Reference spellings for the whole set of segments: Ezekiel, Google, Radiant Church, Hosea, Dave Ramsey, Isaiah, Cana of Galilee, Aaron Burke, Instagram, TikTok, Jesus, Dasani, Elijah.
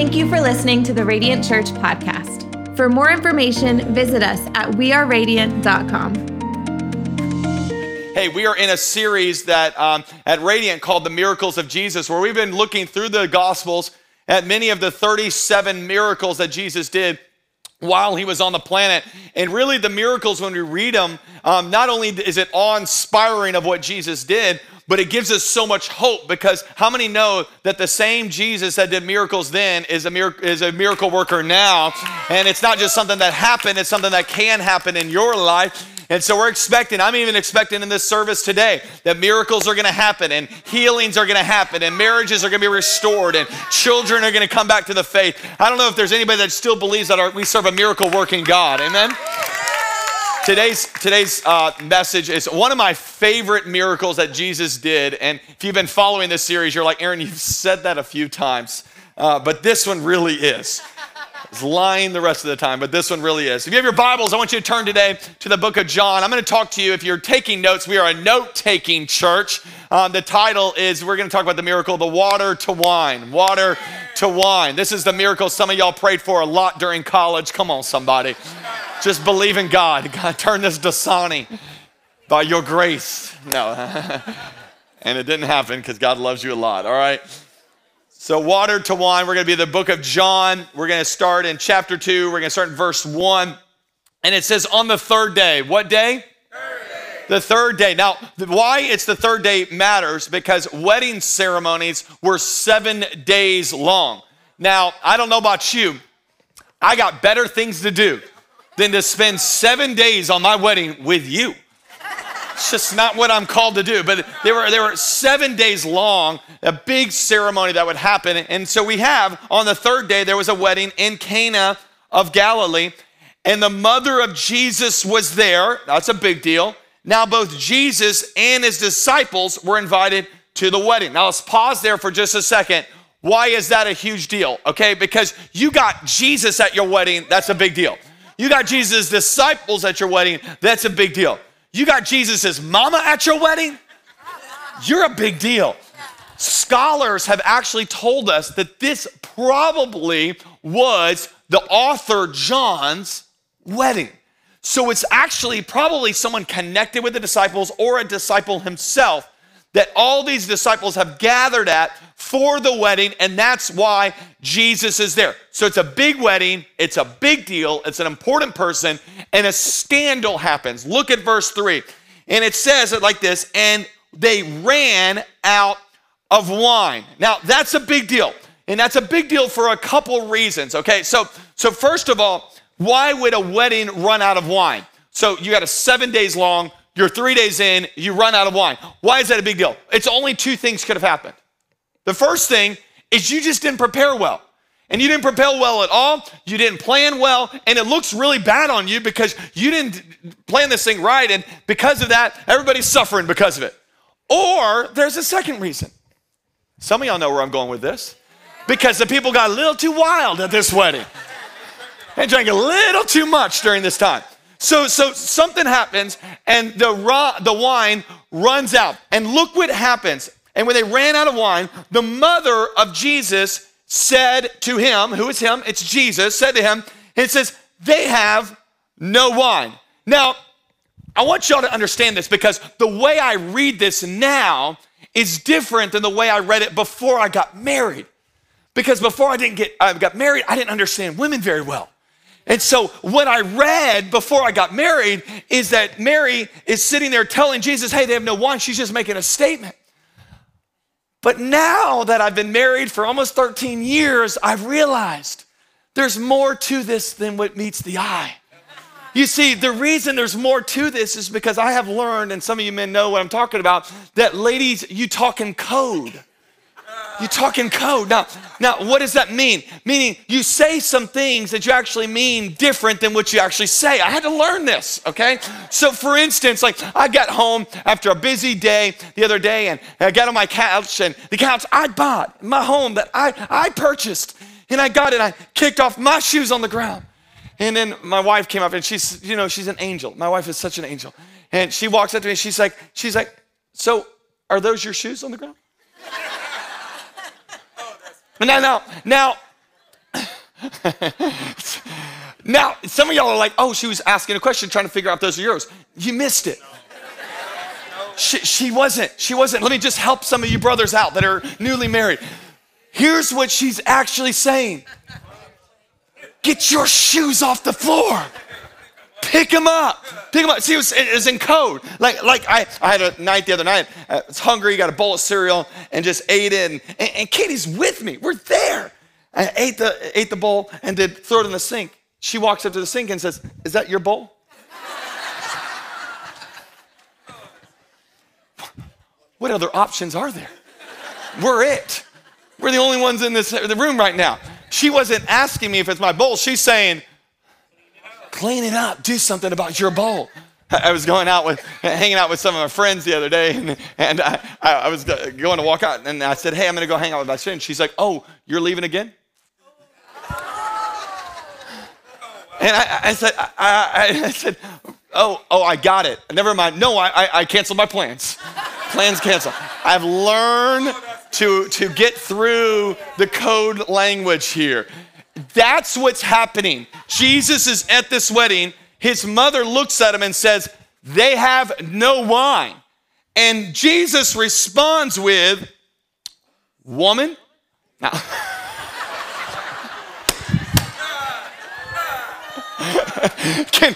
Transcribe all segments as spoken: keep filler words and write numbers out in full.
Thank you for listening to the Radiant Church podcast. For more information, visit us at we are radiant dot com. Hey, we are in a series that um, at Radiant called The Miracles of Jesus, where we've been looking through the Gospels at many of the thirty-seven miracles that Jesus did while he was on the planet. And really the miracles, when we read them, um, not only is it awe-inspiring of what Jesus did, but it gives us so much hope, because how many know that the same Jesus that did miracles then is a, mir- is a miracle worker now? And it's not just something that happened, it's something that can happen in your life. And so we're expecting, I'm even expecting in this service today, that miracles are going to happen, and healings are going to happen, and marriages are going to be restored, and children are going to come back to the faith. I don't know if there's anybody that still believes that our, we serve a miracle working God. Amen? Today's, today's uh, message is one of my favorite miracles that Jesus did. And if you've been following this series, you're like, Aaron, you've said that a few times, uh, but this one really is. It's lying the rest of the time, but this one really is. If you have your Bibles, I want you to turn today to the book of John. I'm going to talk to you. If you're taking notes, we are a note-taking church. Um, the title is, we're going to talk about the miracle, the water to wine, water to wine. This is the miracle some of y'all prayed for a lot during college. Come on, somebody. Just believe in God. God, turn this Dasani by your grace. No. And it didn't happen, because God loves you a lot, all right? So water to wine, we're going to be in the book of John. We're going to start in chapter two. We're going to start in verse one. And it says, on the third day. What day? Third day. The third day. Now, why it's the third day matters, because wedding ceremonies were seven days long. Now, I don't know about you. I got better things to do than to spend seven days on my wedding with you. It's just not what I'm called to do. But they were, they were seven days long, a big ceremony that would happen. And so we have, on the third day, there was a wedding in Cana of Galilee, and the mother of Jesus was there. That's a big deal. Now both Jesus and his disciples were invited to the wedding. Now let's pause there for just a second. Why is that a huge deal? Okay, because you got Jesus at your wedding, that's a big deal. You got Jesus' disciples at your wedding, that's a big deal. You got Jesus' mama at your wedding? You're a big deal. Scholars have actually told us that this probably was the author John's wedding. So it's actually probably someone connected with the disciples or a disciple himself that all these disciples have gathered at for the wedding, and that's why Jesus is there. So it's a big wedding, it's a big deal, it's an important person, and a scandal happens. Look at verse three, and it says it like this, and they ran out of wine. Now, that's a big deal, and that's a big deal for a couple reasons, okay? So, so first of all, why would a wedding run out of wine? So you got a seven days long, you're three days in, you run out of wine. Why is that a big deal? It's only two things could have happened. The first thing is you just didn't prepare well. And you didn't prepare well at all, you didn't plan well, and it looks really bad on you because you didn't plan this thing right, and because of that, everybody's suffering because of it. Or there's a second reason. Some of y'all know where I'm going with this. Because the people got a little too wild at this wedding and drank a little too much during this time. So, so something happens, and the raw, the wine runs out. And look what happens. And when they ran out of wine, the mother of Jesus said to him, who is him? It's Jesus, said to him, and it says, they have no wine. Now, I want y'all to understand this, because the way I read this now is different than the way I read it before I got married. Because before I didn't get, I got married, I didn't understand women very well. And so what I read before I got married is that Mary is sitting there telling Jesus, hey, they have no wine. She's just making a statement. But now that I've been married for almost thirteen years, I've realized there's more to this than what meets the eye. You see, the reason there's more to this is because I have learned, and some of you men know what I'm talking about, that ladies, you talk in code. You talk in code. Now, now, what does that mean? Meaning you say some things that you actually mean different than what you actually say. I had to learn this, okay? So for instance, like I got home after a busy day the other day, and I got on my couch, and the couch I bought, my home that I, I purchased, and I got it, I kicked off my shoes on the ground. And then my wife came up, and she's, you know, she's an angel. My wife is such an angel. And she walks up to me, and she's like, she's like, so are those your shoes on the ground? Now, now, now, Now, some of y'all are like, oh, she was asking a question, trying to figure out those are yours. You missed it. No. No. She, she wasn't. She wasn't. Let me just help some of you brothers out that are newly married. Here's what she's actually saying. Get your shoes off the floor. Pick them up. Pick them up. See, it was, it was in code. Like, like I, I had a night the other night. I was hungry, got a bowl of cereal, and just ate it. And, and, and Katie's with me. We're there. I ate the, ate the bowl and did throw it in the sink. She walks up to the sink and says, is that your bowl? What other options are there? We're it. We're the only ones in this the room right now. She wasn't asking me if it's my bowl. She's saying, clean it up. Do something about your bowl. I was going out with, hanging out with some of my friends the other day, and, and I, I was going to walk out, and I said, hey, I'm going to go hang out with my friend. She's like, oh, you're leaving again? And I, I said, I, I, I said, oh, oh, I got it. Never mind. No, I, I, I canceled my plans. Plans canceled. I've learned to, to get through the code language here. That's what's happening. Jesus is at this wedding. His mother looks at him and says, they have no wine. And Jesus responds with, woman? Now, Can,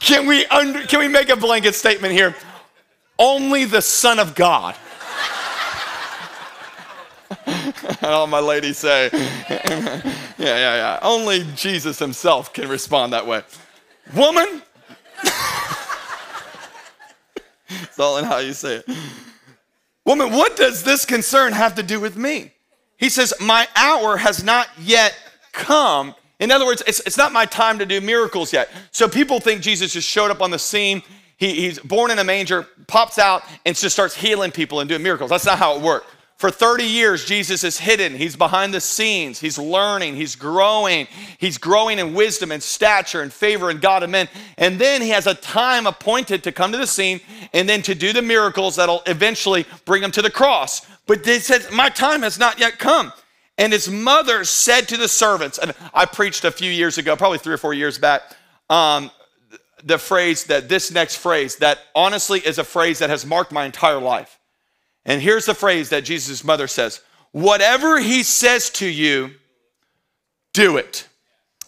can, we under, can we make a blanket statement here? Only the Son of God. And all my ladies say, yeah, yeah, yeah. Only Jesus himself can respond that way. Woman? It's all in how you say it. Woman, what does this concern have to do with me? He says, my hour has not yet come. In other words, it's, it's not my time to do miracles yet. So people think Jesus just showed up on the scene. He, he's born in a manger, pops out, and just starts healing people and doing miracles. That's not how it worked. For thirty years, Jesus is hidden. He's behind the scenes. He's learning. He's growing. He's growing in wisdom and stature and favor in God and men. And then he has a time appointed to come to the scene and then to do the miracles that'll eventually bring him to the cross. But they said, my time has not yet come. And his mother said to the servants, and I preached a few years ago, probably three or four years back, um, the phrase that this next phrase that honestly is a phrase that has marked my entire life. And here's the phrase that Jesus' mother says, whatever he says to you, do it.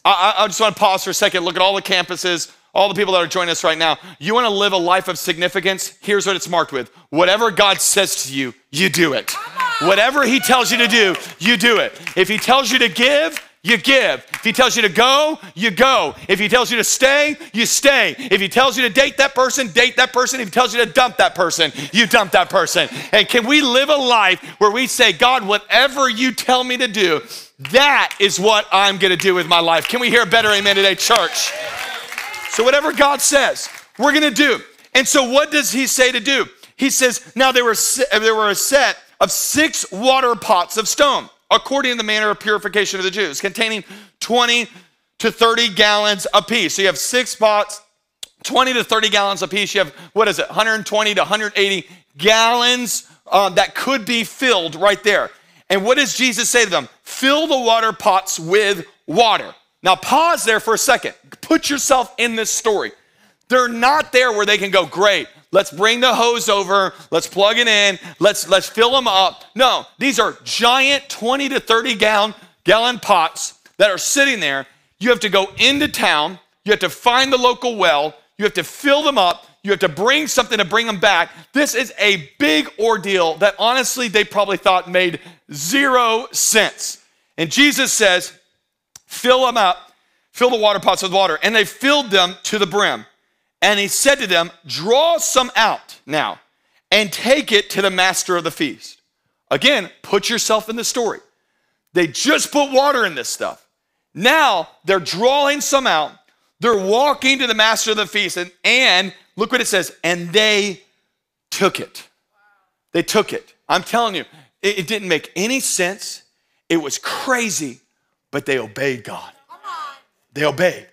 I, I just want to pause for a second, look at all the campuses, all the people that are joining us right now. You want to live a life of significance? Here's what it's marked with. Whatever God says to you, you do it. Whatever he tells you to do, you do it. If he tells you to give, you give. If he tells you to go, you go. If he tells you to stay, you stay. If he tells you to date that person, date that person. If he tells you to dump that person, you dump that person. And can we live a life where we say, God, whatever you tell me to do, that is what I'm going to do with my life. Can we hear a better amen today, church? So whatever God says, we're going to do. And so what does he say to do? He says, now there were, there were a set of six water pots of stone, according to the manner of purification of the Jews, containing twenty to thirty gallons apiece. So you have six pots, twenty to thirty gallons apiece. You have, what is it, one hundred twenty to one hundred eighty gallons um, that could be filled right there. And what does Jesus say to them? Fill the water pots with water. Now pause there for a second. Put yourself in this story. They're not there where they can go, great, let's bring the hose over, let's plug it in, let's, let's fill them up. No, these are giant twenty to thirty gallon, gallon pots that are sitting there. You have to go into town, you have to find the local well, you have to fill them up, you have to bring something to bring them back. This is a big ordeal that honestly they probably thought made zero sense. And Jesus says, fill them up, fill the water pots with water. And they filled them to the brim. And he said to them, draw some out now and take it to the master of the feast. Again, put yourself in the story. They just put water in this stuff. Now they're drawing some out. They're walking to the master of the feast. And, and look what it says. And they took it. They took it. I'm telling you, it, it didn't make any sense. It was crazy, but they obeyed God. They obeyed.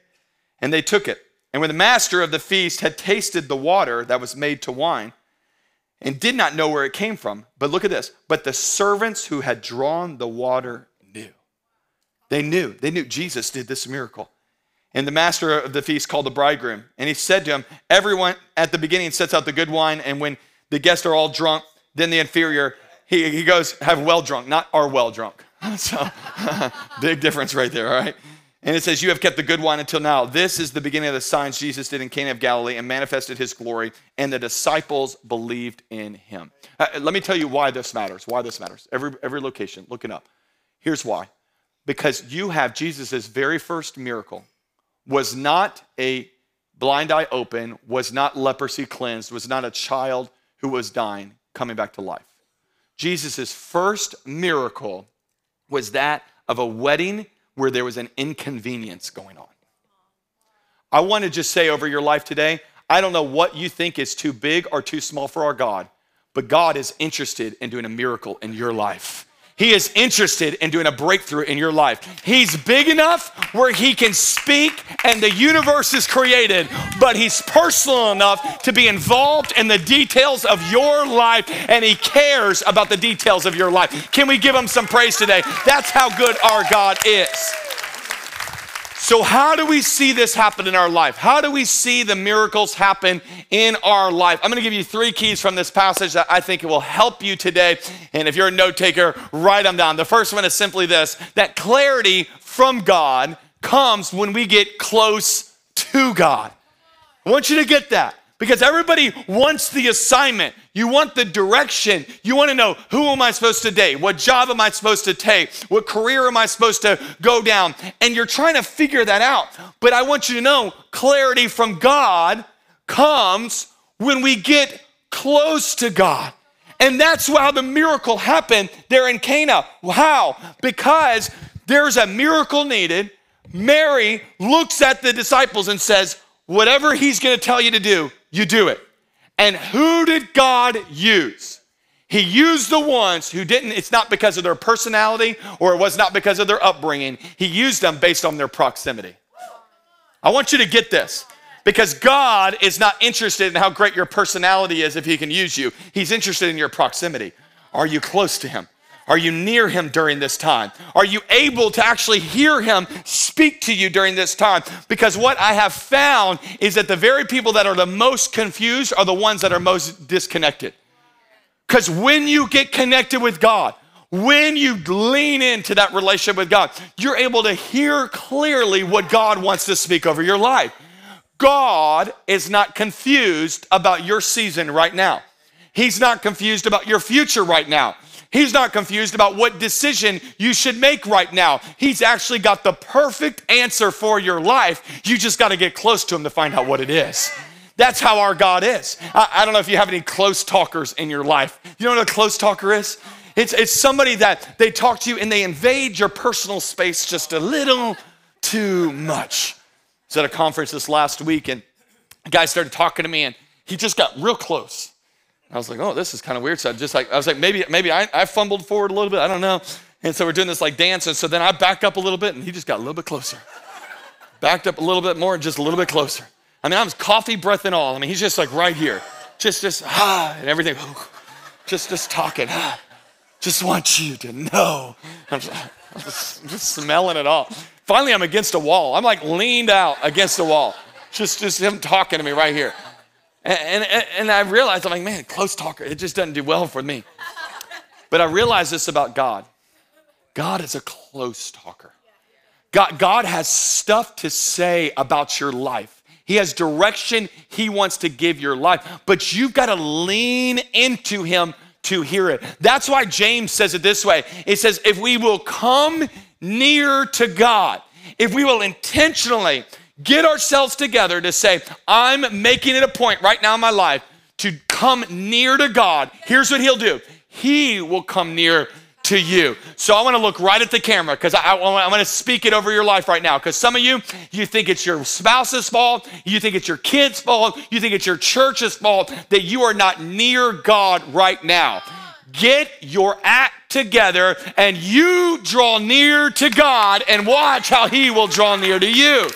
And they took it. And when the master of the feast had tasted the water that was made to wine and did not know where it came from, but look at this, but the servants who had drawn the water knew. They knew. They knew Jesus did this miracle. And the master of the feast called the bridegroom, and he said to him, everyone at the beginning sets out the good wine, and when the guests are all drunk, then the inferior, he, he goes, have well drunk, not are well drunk. So big difference right there, all right? And it says, you have kept the good wine until now. This is the beginning of the signs Jesus did in Cana of Galilee and manifested his glory, and the disciples believed in him. Uh, let me tell you why this matters, why this matters. Every, every location, look it up. Here's why. Because you have Jesus' very first miracle was not a blind eye open, was not leprosy cleansed, was not a child who was dying coming back to life. Jesus' first miracle was that of a wedding where there was an inconvenience going on. I want to just say over your life today, I don't know what you think is too big or too small for our God, but God is interested in doing a miracle in your life. He is interested in doing a breakthrough in your life. He's big enough where he can speak and the universe is created, but he's personal enough to be involved in the details of your life, and he cares about the details of your life. Can we give him some praise today? That's how good our God is. So how do we see this happen in our life? How do we see the miracles happen in our life? I'm going to give you three keys from this passage that I think will help you today. And if you're a note taker, write them down. The first one is simply this, that clarity from God comes when we get close to God. I want you to get that. Because everybody wants the assignment. You want the direction. You want to know, who am I supposed to date? What job am I supposed to take? What career am I supposed to go down? And you're trying to figure that out. But I want you to know, clarity from God comes when we get close to God. And that's how the miracle happened there in Cana. How? Because there's a miracle needed. Mary looks at the disciples and says, whatever he's going to tell you to do, you do it. And who did God use? He used the ones who didn't. It's not because of their personality, or it was not because of their upbringing. He used them based on their proximity. I want you to get this, because God is not interested in how great your personality is if he can use you. He's interested in your proximity. Are you close to him? Are you near him during this time? Are you able to actually hear him speak to you during this time? Because what I have found is that the very people that are the most confused are the ones that are most disconnected. Because when you get connected with God, when you lean into that relationship with God, you're able to hear clearly what God wants to speak over your life. God is not confused about your season right now. He's not confused about your future right now. He's not confused about what decision you should make right now. He's actually got the perfect answer for your life. You just got to get close to him to find out what it is. That's how our God is. I, I don't know if you have any close talkers in your life. You know what a close talker is? It's, it's somebody that they talk to you and they invade your personal space just a little too much. I was at a conference this last week, and a guy started talking to me, and he just got real close. I was like, oh, this is kind of weird. So I just like, I was like, maybe, maybe I, I fumbled forward a little bit. I don't know. And so we're doing this like dance. And so then I back up a little bit, and he just got a little bit closer. Backed up a little bit more and just a little bit closer. I mean, I was coffee breath and all. I mean, he's just like right here. Just, just, ah, and everything. Just, just talking. Ah, just want you to know. I'm just, I'm just smelling it all. Finally, I'm against a wall. I'm like leaned out against a wall. Just, just him talking to me right here. And, and, and I realized, I'm like, man, close talker, it just doesn't do well for me. But I realized this about God. God is a close talker. God, God has stuff to say about your life. He has direction he wants to give your life. But you've got to lean into him to hear it. That's why James says it this way. It says, if we will come near to God, if we will intentionally get ourselves together to say, I'm making it a point right now in my life to come near to God. Here's what he'll do. He will come near to you. So I want to look right at the camera, because I, I, I'm going to speak it over your life right now. Because some of you, you think it's your spouse's fault. You think it's your kid's fault. You think it's your church's fault that you are not near God right now. Get your act together and you draw near to God, and watch how he will draw near to you.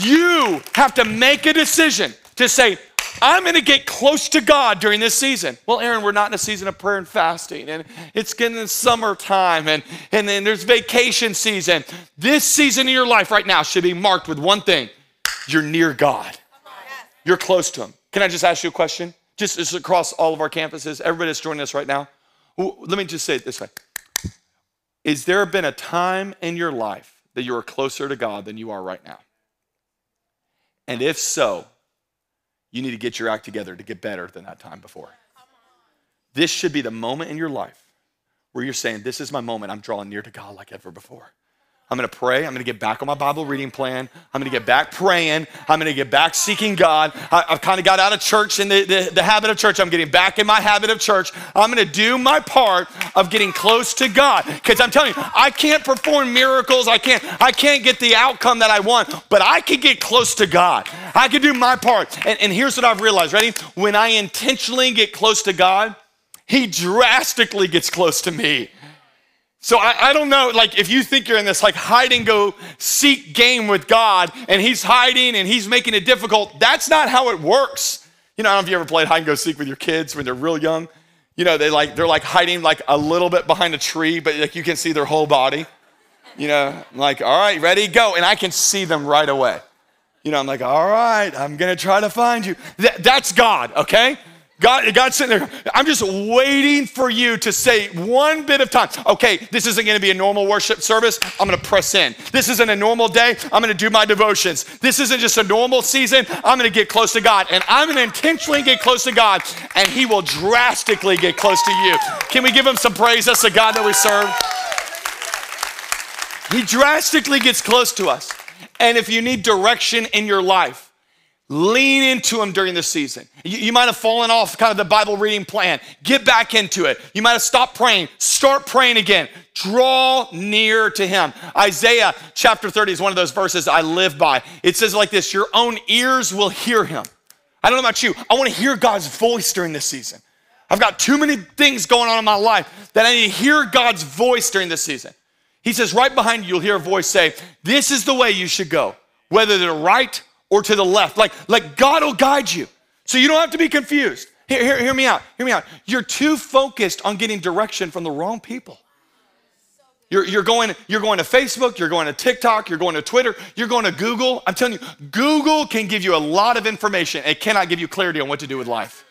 You have to make a decision to say, I'm going to get close to God during this season. Well, Aaron, we're not in a season of prayer and fasting, and it's getting the summertime, and, and then there's vacation season. This season in your life right now should be marked with one thing. You're near God. You're close to him. Can I just ask you a question? Just, just across all of our campuses, everybody that's joining us right now. Let me just say it this way. Is there been a time in your life that you are closer to God than you are right now? And if so, you need to get your act together to get better than that time before. This should be the moment in your life where you're saying, this is my moment. I'm drawing near to God like ever before. I'm going to pray. I'm going to get back on my Bible reading plan. I'm going to get back praying. I'm going to get back seeking God. I, I've kind of got out of church and the, the, the habit of church. I'm getting back in my habit of church. I'm going to do my part of getting close to God. Because I'm telling you, I can't perform miracles. I can't, I can't get the outcome that I want, but I can get close to God. I can do my part. And, and here's what I've realized. Ready? When I intentionally get close to God, he drastically gets close to me. So I, I don't know, like if you think you're in this like hide and go seek game with God and he's hiding and he's making it difficult, that's not how it works. You know, I don't know if you ever played hide and go seek with your kids when they're real young. You know, they like, they're like hiding like a little bit behind a tree, but like you can see their whole body. You know, I'm like, all right, ready, go. And I can see them right away. You know, I'm like, all right, I'm gonna try to find you. Th- that's God, okay? God, God's sitting there, I'm just waiting for you to say one bit of time, okay, this isn't gonna be a normal worship service, I'm gonna press in. This isn't a normal day, I'm gonna do my devotions. This isn't just a normal season, I'm gonna get close to God. And I'm gonna intentionally get close to God, and he will drastically get close to you. Can we give him some praise? That's the God that we serve. He drastically gets close to us. And if you need direction in your life, lean into him during the season. You, you might have fallen off kind of the Bible reading plan. Get back into it. You might have stopped praying. Start praying again. Draw near to him. Isaiah chapter thirty is one of those verses I live by. It says like this, your own ears will hear him. I don't know about you. I want to hear God's voice during this season. I've got too many things going on in my life that I need to hear God's voice during this season. He says right behind you, you'll hear a voice say, this is the way you should go, whether to the right or to the left. Like, like God will guide you. So you don't have to be confused. Hear, hear, hear me out, hear me out. You're too focused on getting direction from the wrong people. You're, you're, going, you're going to Facebook, you're going to TikTok, you're going to Twitter, you're going to Google. I'm telling you, Google can give you a lot of information. It cannot give you clarity on what to do with life.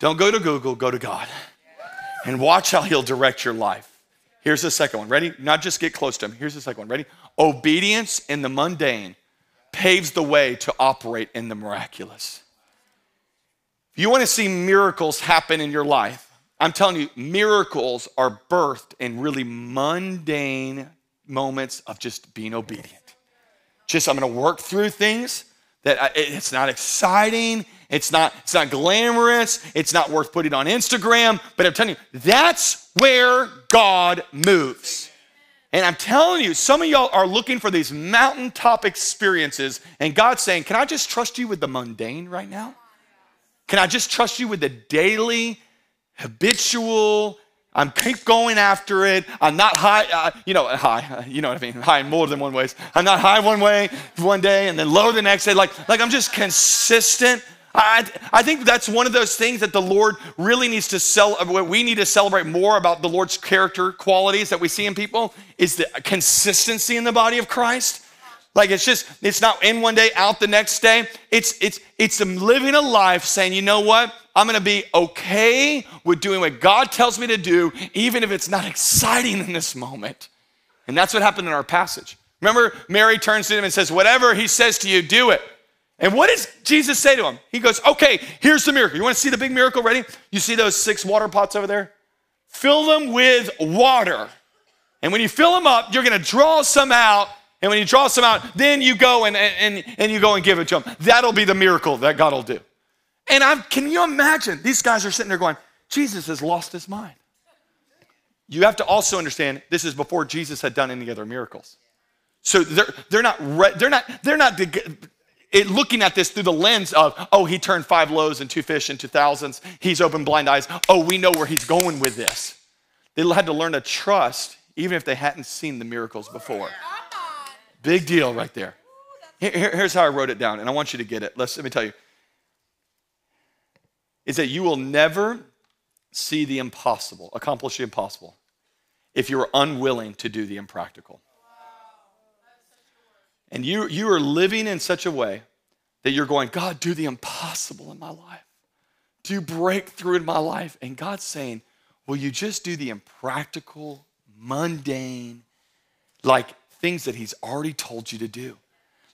Don't go to Google, go to God. And watch how he'll direct your life. Here's the second one, ready? Not just get close to him, here's the second one, ready? Obedience in the mundane paves the way to operate in the miraculous. If you want to see miracles happen in your life, I'm telling you, miracles are birthed in really mundane moments of just being obedient. Just, I'm going to work through things that I, it's not exciting, it's not, it's not glamorous, it's not worth putting on Instagram, but I'm telling you, that's where God moves. And I'm telling you, some of y'all are looking for these mountaintop experiences, and God's saying, can I just trust you with the mundane right now? Can I just trust you with the daily, habitual, I'm keep going after it, I'm not high, uh, you know, high, you know what I mean, high in more than one ways. I'm not high one way, one day, and then low the next day. Like, like I'm just consistent. I, I think that's one of those things that the Lord really needs to celebrate. We need to celebrate more about the Lord's character qualities that we see in people is the consistency in the body of Christ. Like it's just, it's not in one day, out the next day. It's, it's, it's living a life saying, you know what? I'm going to be okay with doing what God tells me to do, even if it's not exciting in this moment. And that's what happened in our passage. Remember, Mary turns to him and says, whatever he says to you, do it. And what does Jesus say to him? He goes, okay, here's the miracle. You want to see the big miracle? Ready? You see those six water pots over there? Fill them with water. And when you fill them up, you're going to draw some out. And when you draw some out, then you go and, and, and you go and give it to them. That'll be the miracle that God will do. And I'm, can you imagine? These guys are sitting there going, Jesus has lost his mind. You have to also understand this is before Jesus had done any other miracles. So they're, they're not, they're not, they're not, It, looking at this through the lens of, oh, he turned five loaves and two fish into thousands. He's opened blind eyes. Oh, we know where he's going with this. They had to learn to trust even if they hadn't seen the miracles before. Big deal right there. Here, here's how I wrote it down, and I want you to get it. Let's, let me tell you. is that you will never see the impossible, accomplish the impossible, if you're unwilling to do the impractical. And you, you are living in such a way that you're going, God, do the impossible in my life. Do breakthrough in my life. And God's saying, will you just do the impractical, mundane, like things that he's already told you to do?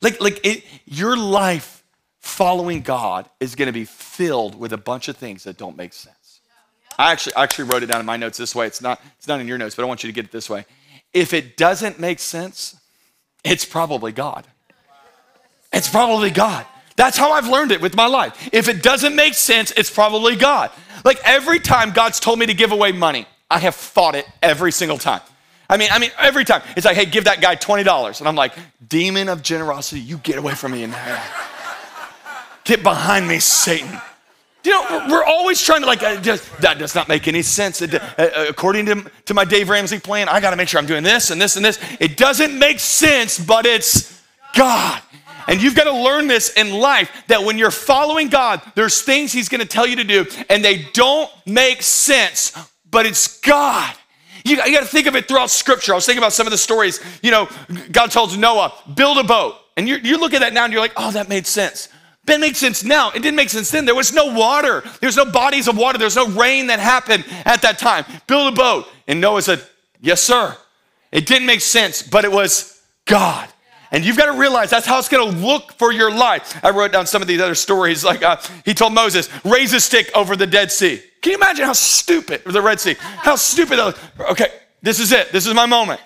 Like, like it, your life following God is gonna be filled with a bunch of things that don't make sense. I actually, I actually wrote it down in my notes this way. It's not, it's not in your notes, but I want you to get it this way. If it doesn't make sense, it's probably God. It's probably God. That's how I've learned it with my life. If it doesn't make sense, it's probably God. Like every time God's told me to give away money, I have fought it every single time. I mean, I mean, every time. It's like, hey, give that guy twenty dollars. And I'm like, demon of generosity, you get away from me in there. Get behind me, Satan. You know, we're always trying to like, uh, just, that does not make any sense. It, uh, according to, to my Dave Ramsey plan, I gotta make sure I'm doing this and this and this. It doesn't make sense, but it's God. And you've got to learn this in life, that when you're following God, there's things he's going to tell you to do, and they don't make sense, but it's God. You, you got to think of it throughout Scripture. I was thinking about some of the stories. You know, God told Noah, build a boat. And you're, you look at that now, and you're like, oh, that made sense. But it makes sense now. It didn't make sense then. There was no water. There's no bodies of water. There's no rain that happened at that time. Build a boat. And Noah said, yes, sir. It didn't make sense, but it was God. And you've got to realize that's how it's going to look for your life. I wrote down some of these other stories. Like uh, he told Moses, raise a stick over the Dead Sea. Can you imagine how stupid, the Red Sea, how stupid that was? Okay, this is it. This is my moment.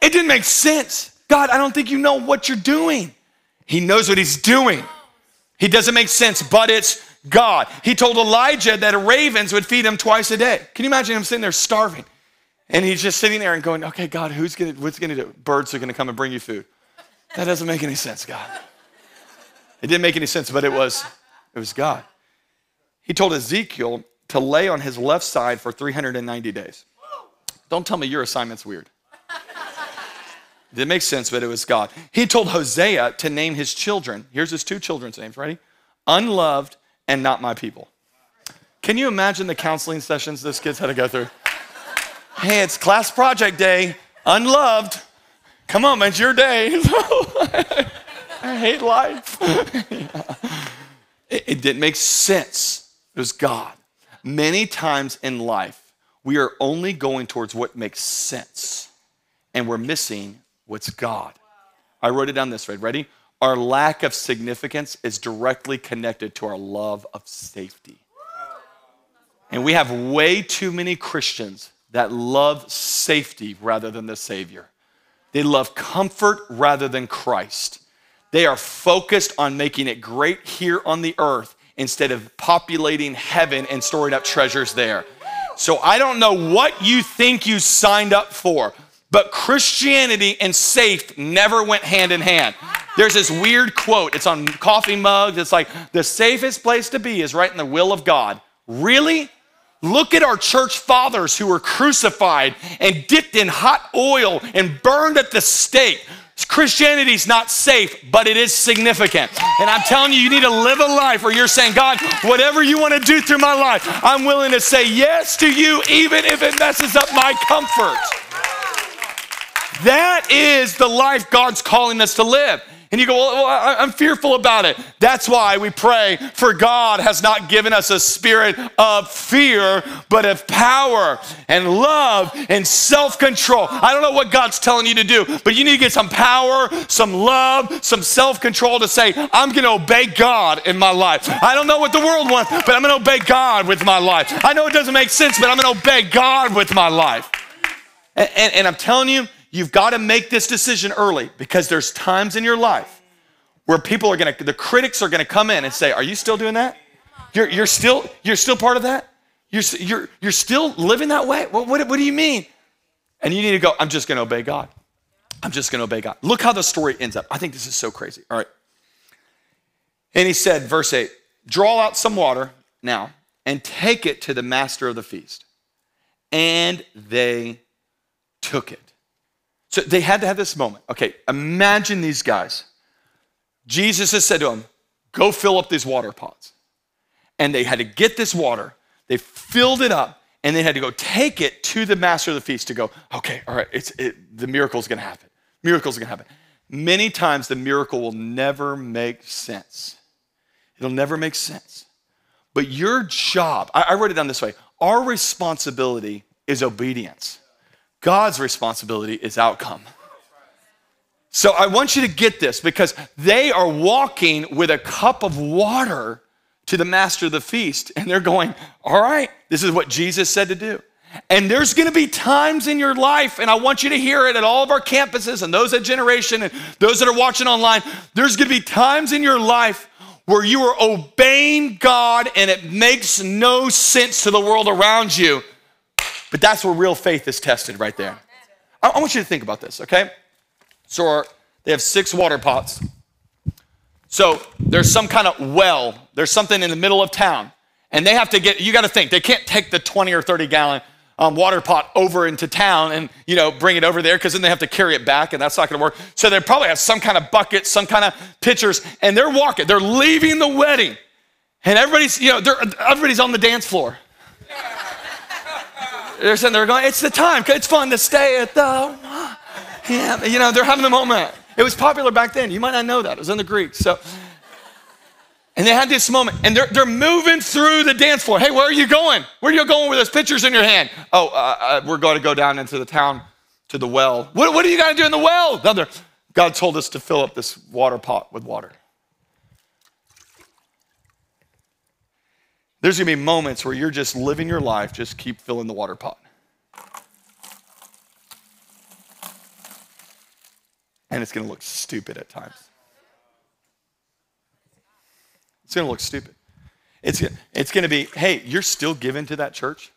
It didn't make sense. God, I don't think you know what you're doing. He knows what he's doing. He doesn't make sense, but it's God. He told Elijah that ravens would feed him twice a day. Can you imagine him sitting there starving? And he's just sitting there and going, okay, God, who's gonna, what's gonna do? Birds are gonna come and bring you food. That doesn't make any sense, God. It didn't make any sense, but it was, it was God. He told Ezekiel to lay on his left side for three hundred ninety days. Don't tell me your assignment's weird. It didn't make sense, but it was God. He told Hosea to name his children. Here's his two children's names, ready? Unloved and Not My People. Can you imagine the counseling sessions this kid's had to go through? Hey, it's class project day, unloved. Come on, man, it's your day. I hate life. Yeah. it, it didn't make sense. It was God. Many times in life, we are only going towards what makes sense, and we're missing what's God. I wrote it down this way, ready? Our lack of significance is directly connected to our love of safety. And we have way too many Christians that love safety rather than the Savior. They love comfort rather than Christ. They are focused on making it great here on the earth instead of populating heaven and storing up treasures there. So I don't know what you think you signed up for, but Christianity and safe never went hand in hand. There's this weird quote, it's on coffee mugs, it's like, the safest place to be is right in the will of God. Really? Look at our church fathers who were crucified and dipped in hot oil and burned at the stake. Christianity's not safe, but it is significant. And I'm telling you, you need to live a life where you're saying, God, whatever you want to do through my life, I'm willing to say yes to you, even if it messes up my comfort. That is the life God's calling us to live. And you go, well, I'm fearful about it. That's why we pray, for God has not given us a spirit of fear, but of power and love and self-control. I don't know what God's telling you to do, but you need to get some power, some love, some self-control to say, I'm going to obey God in my life. I don't know what the world wants, but I'm going to obey God with my life. I know it doesn't make sense, but I'm going to obey God with my life. And, and, and I'm telling you, you've got to make this decision early, because there's times in your life where people are going to, the critics are going to come in and say, are you still doing that? You're, you're, still, you're still part of that? You're, you're, you're still living that way? What, what, what do you mean? And you need to go, I'm just going to obey God. I'm just going to obey God. Look how the story ends up. I think this is so crazy. All right. And he said, verse eight, draw out some water now and take it to the master of the feast. And they took it. So they had to have this moment. Okay, imagine these guys. Jesus has said to them, go fill up these water pots. and they had to get this water. They filled it up, and they had to go take it to the master of the feast to go, okay, all right, it's, it, the miracle's going to happen. Miracle's going to happen. Many times the miracle will never make sense. It'll never make sense. But your job, I, I wrote it down this way, our responsibility is obedience. God's responsibility is outcome. So I want you to get this, because they are walking with a cup of water to the master of the feast, and they're going, all right, this is what Jesus said to do. And there's going to be times in your life, and I want you to hear it at all of our campuses and those at Generation and those that are watching online, there's going to be times in your life where you are obeying God and it makes no sense to the world around you. But that's where real faith is tested right there. I want you to think about this, okay? So our, they have six water pots. So there's some kind of well. There's something in the middle of town. And they have to get, you got to think, they can't take the twenty or thirty gallon um, water pot over into town and, you know, bring it over there, because then they have to carry it back, and that's not going to work. So they probably have some kind of bucket, some kind of pitchers, and they're walking. They're leaving the wedding. And everybody's, you know, they're, everybody's on the dance floor. They're sitting there going, it's the time. It's fun to stay at the, yeah, you know, they're having a moment. It was popular back then. You might not know that. It was in the Greeks. So, and they had this moment, and they're, they're moving through the dance floor. Hey, where are you going? Where are you going with those pitchers in your hand? Oh, uh, uh, we're going to go down into the town to the well. What, what do you got to do in the well? God told us to fill up this water pot with water. There's going to be moments where you're just living your life, just keep filling the water pot. And it's going to look stupid at times. It's going to look stupid. It's, it's going to be, hey, you're still giving to that church?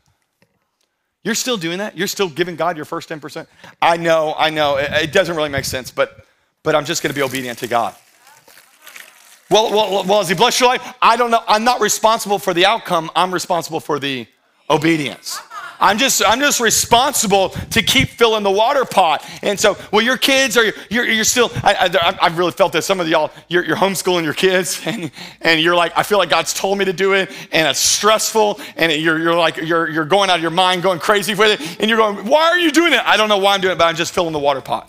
You're still doing that? You're still giving God your first ten percent? I know, I know. It, it doesn't really make sense, but, but I'm just going to be obedient to God. Well, well, well, has he blessed your life? I don't know. I'm not responsible for the outcome. I'm responsible for the obedience. I'm just, I'm just responsible to keep filling the water pot. And so, well, your kids are, you're, you're still, I, I, I've really felt this. Some of y'all, you're, you're homeschooling your kids, and, and you're like, I feel like God's told me to do it, and it's stressful, and you're, you're like, you're, you're going out of your mind, going crazy with it, and you're going, why are you doing it? I don't know why I'm doing it, but I'm just filling the water pot.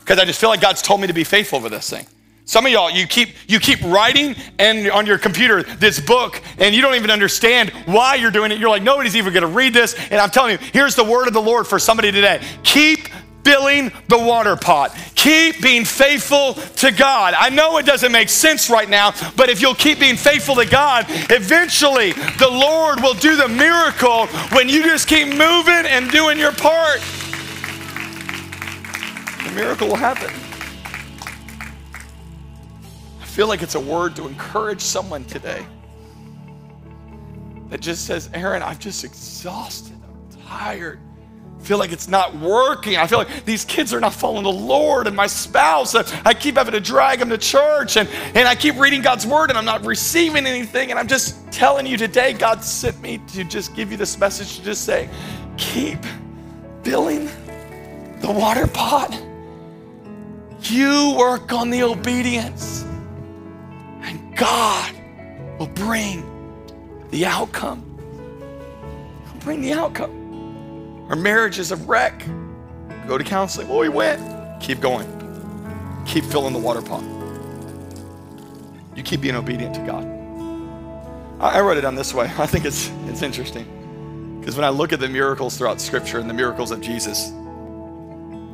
Because I just feel like God's told me to be faithful with this thing. Some of y'all, you keep you keep writing and on your computer this book, and you don't even understand why you're doing it. You're like, nobody's even gonna read this. And I'm telling you, here's the word of the Lord for somebody today. Keep filling the water pot. Keep being faithful to God. I know it doesn't make sense right now, but if you'll keep being faithful to God, eventually the Lord will do the miracle when you just keep moving and doing your part. The miracle will happen. I feel like it's a word to encourage someone today that just says, Aaron, I'm just exhausted, I'm tired, I feel like it's not working, I feel like these kids are not following the Lord, and my spouse, I keep having to drag them to church, and, and I keep reading God's word and I'm not receiving anything. And I'm just telling you today, God sent me to just give you this message to just say, keep filling the water pot. You work on the obedience, and God will bring the outcome. He'll bring the outcome. Our marriage is a wreck. Go to counseling. Well, we went. Keep going. Keep filling the water pot. You keep being obedient to God. I, I wrote it down this way. I think it's, it's interesting, because when I look at the miracles throughout Scripture and the miracles of Jesus,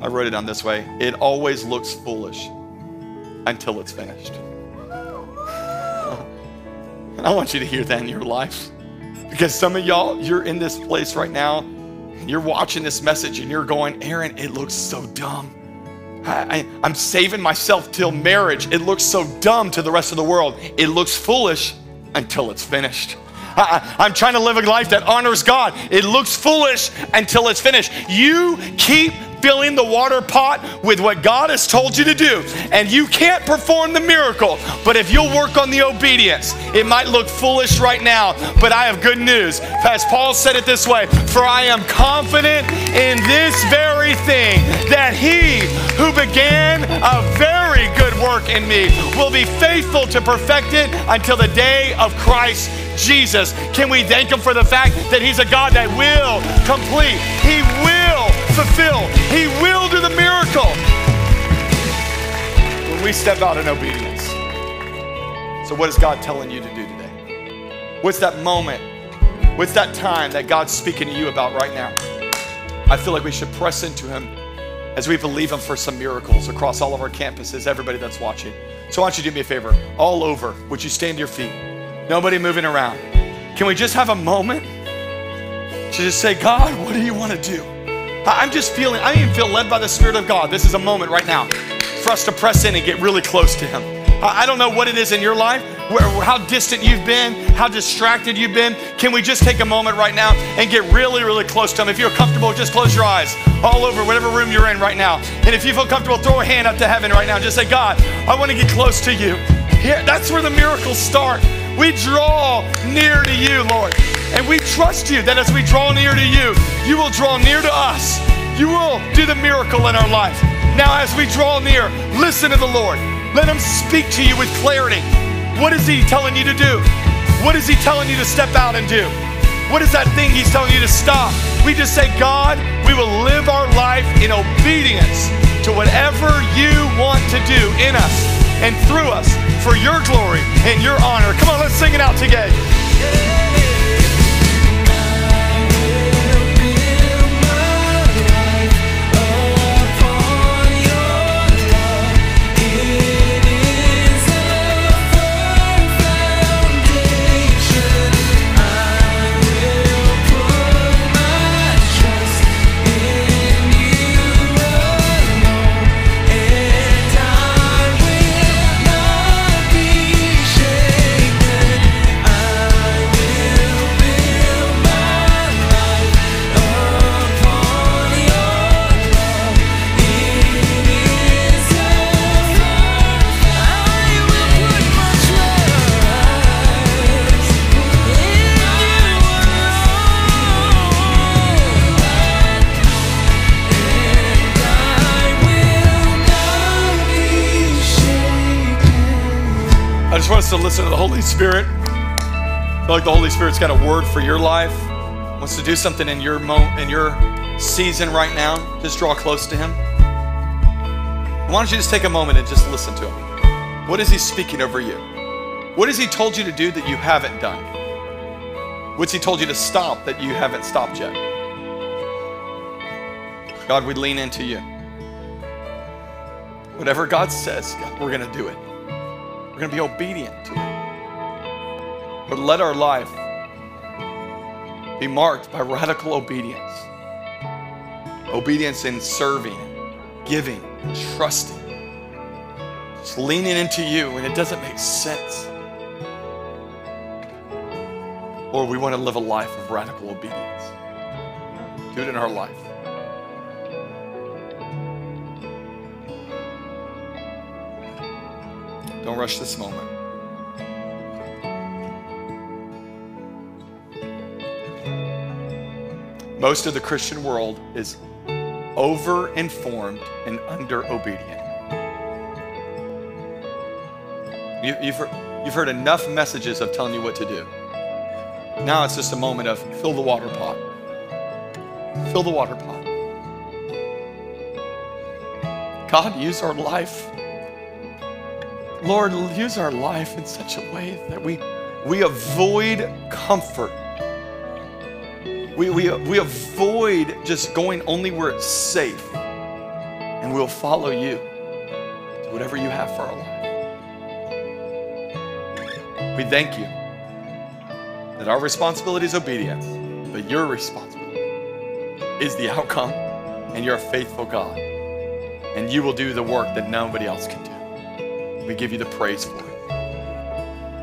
I wrote it down this way. It always looks foolish until it's finished. And I want you to hear that in your life, because some of y'all, you're in this place right now, and you're watching this message and you're going, Aaron, it looks so dumb. I, I, I'm saving myself till marriage. It looks so dumb to the rest of the world. It looks foolish until it's finished. I, I, I'm trying to live a life that honors God. It looks foolish until it's finished. You keep filling the water pot with what God has told you to do. And you can't perform the miracle, but if you'll work on the obedience, it might look foolish right now, but I have good news. As Paul said it this way, for I am confident in this very thing, that he who began a very good work in me will be faithful to perfect it until the day of Christ Jesus, can we thank him for the fact that he's a God that will complete, he will fulfill, he will do the miracle when we step out in obedience. So what is God telling you to do today? What's that moment? What's that time that God's speaking to you about right now? I feel like we should press into him as we believe him for some miracles across all of our campuses, everybody that's watching. So why don't you do me a favor? All over, would you stand to your feet? Nobody moving around. Can we just have a moment to just say, God, what do you want to do? I'm just feeling, I even feel led by the Spirit of God. This is a moment right now for us to press in and get really close to him. I don't know what it is in your life, where, how distant you've been, how distracted you've been. Can we just take a moment right now and get really, really close to him? If you're comfortable, just close your eyes all over whatever room you're in right now. And if you feel comfortable, throw a hand up to heaven right now and just say, God, I want to get close to you. Here, that's where the miracles start. We draw near to you, Lord. And we trust you that as we draw near to you, you will draw near to us. You will do the miracle in our life. Now, as we draw near, listen to the Lord. Let him speak to you with clarity. What is he telling you to do? What is he telling you to step out and do? What is that thing he's telling you to stop? We just say, God, we will live our life in obedience to whatever you want to do in us and through us for your glory and your honor. Come on, let's sing it out together. To listen to the Holy Spirit. I feel like the Holy Spirit's got a word for your life, wants to do something in your mo in your season right now. Just draw close to him. Why don't you just take a moment and just listen to him? What is he speaking over you? What has he told you to do that you haven't done? What's he told you to stop that you haven't stopped yet? God, we lean into you. Whatever God says, God, we're gonna do it. We're going to be obedient to it. But let our life be marked by radical obedience. Obedience in serving, giving, trusting. Just leaning into you when it doesn't make sense. Lord, we want to live a life of radical obedience. Do it in our life. Don't rush this moment. Most of the Christian world is over-informed and under-obedient. You, you've, you've heard enough messages of telling you what to do. Now it's just a moment of fill the water pot. Fill the water pot. God, use our life. Lord, use our life in such a way that we, we avoid comfort. We, we, we avoid just going only where it's safe, and we'll follow you to whatever you have for our life. We thank you that our responsibility is obedience, but your responsibility is the outcome, and you're a faithful God, and you will do the work that nobody else can do. We give you the praise for it.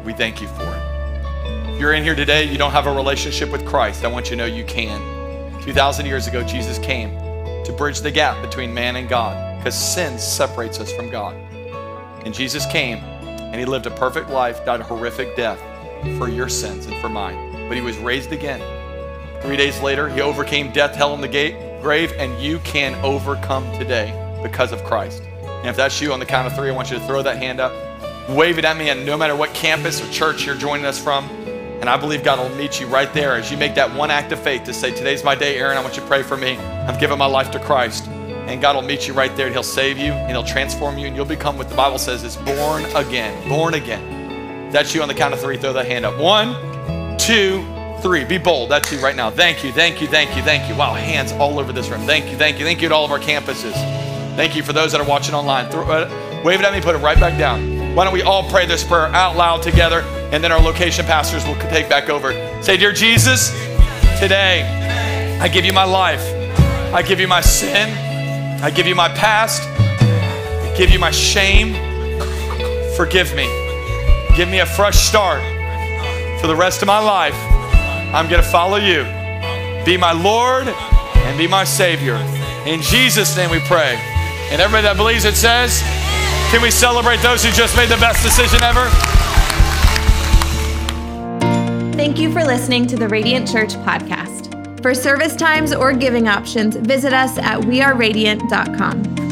We thank you for it. If you're in here today, you don't have a relationship with Christ, I want you to know you can. two thousand years ago, Jesus came to bridge the gap between man and God because sin separates us from God. And Jesus came and he lived a perfect life, died a horrific death for your sins and for mine. But he was raised again. Three days later, he overcame death, hell, and the grave, and you can overcome today because of Christ. And if that's you, on the count of three, I want you to throw that hand up, wave it at me, and no matter what campus or church you're joining us from, And I believe God will meet you right there as you make that one act of faith to say, today's my day, Aaron, I want you to pray for me. I've given my life to Christ. And God will meet you right there, and he'll save you, and he'll transform you, and you'll become what the Bible says is born again, born again. If that's you, on the count of three, throw that hand up. One, two, three. Be bold. That's you right now. Thank you, thank you, thank you, thank you. Wow, hands all over this room. Thank you, thank you, thank you to all of our campuses. Thank you for those that are watching online. Throw, uh, wave it at me, put it right back down. Why don't we all pray this prayer out loud together? And then our location pastors will take back over. Say, dear Jesus, today I give you my life. I give you my sin. I give you my past. I give you my shame. Forgive me. Give me a fresh start for the rest of my life. I'm going to follow you. Be my Lord and be my Savior. In Jesus' name we pray. And everybody that believes it says, can we celebrate those who just made the best decision ever? Thank you for listening to the Radiant Church podcast. For service times or giving options, visit us at we are radiant dot com.